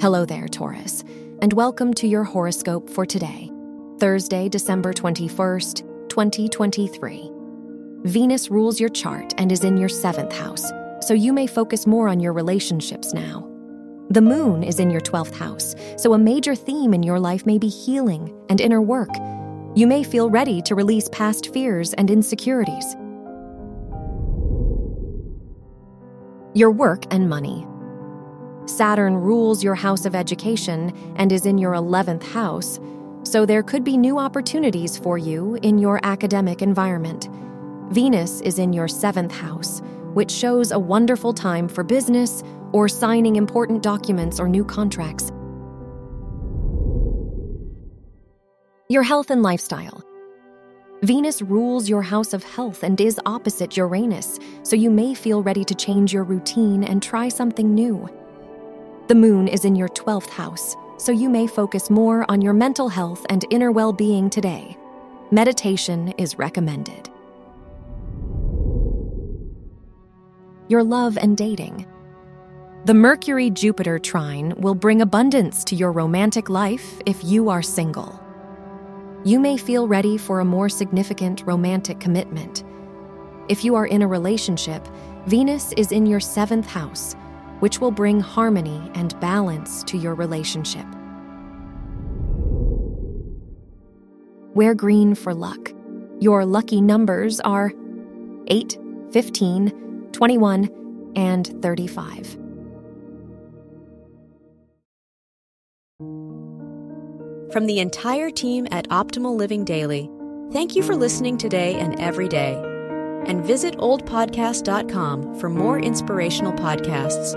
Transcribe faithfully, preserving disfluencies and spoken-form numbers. Hello there, Taurus, and welcome to your horoscope for today, Thursday, December twenty-first, twenty twenty-three. Venus rules your chart and is in your seventh house, so you may focus more on your relationships now. The moon is in your twelfth house, so a major theme in your life may be healing and inner work. You may feel ready to release past fears and insecurities. Your work and money. Saturn rules your house of education and is in your eleventh house, so there could be new opportunities for you in your academic environment. Venus is in your seventh house, which shows a wonderful time for business or signing important documents or new contracts. Your health and lifestyle. Venus rules your house of health and is opposite Uranus, so you may feel ready to change your routine and try something new. The moon is in your twelfth house, so you may focus more on your mental health and inner well-being today. Meditation is recommended. Your love and dating. The Mercury-Jupiter trine will bring abundance to your romantic life if you are single. You may feel ready for a more significant romantic commitment. If you are in a relationship, Venus is in your seventh house, which will bring harmony and balance to your relationship. Wear green for luck. Your lucky numbers are eight, fifteen, twenty-one, and thirty-five. From the entire team at Optimal Living Daily, thank you for listening today and every day. And visit old podcast dot com for more inspirational podcasts.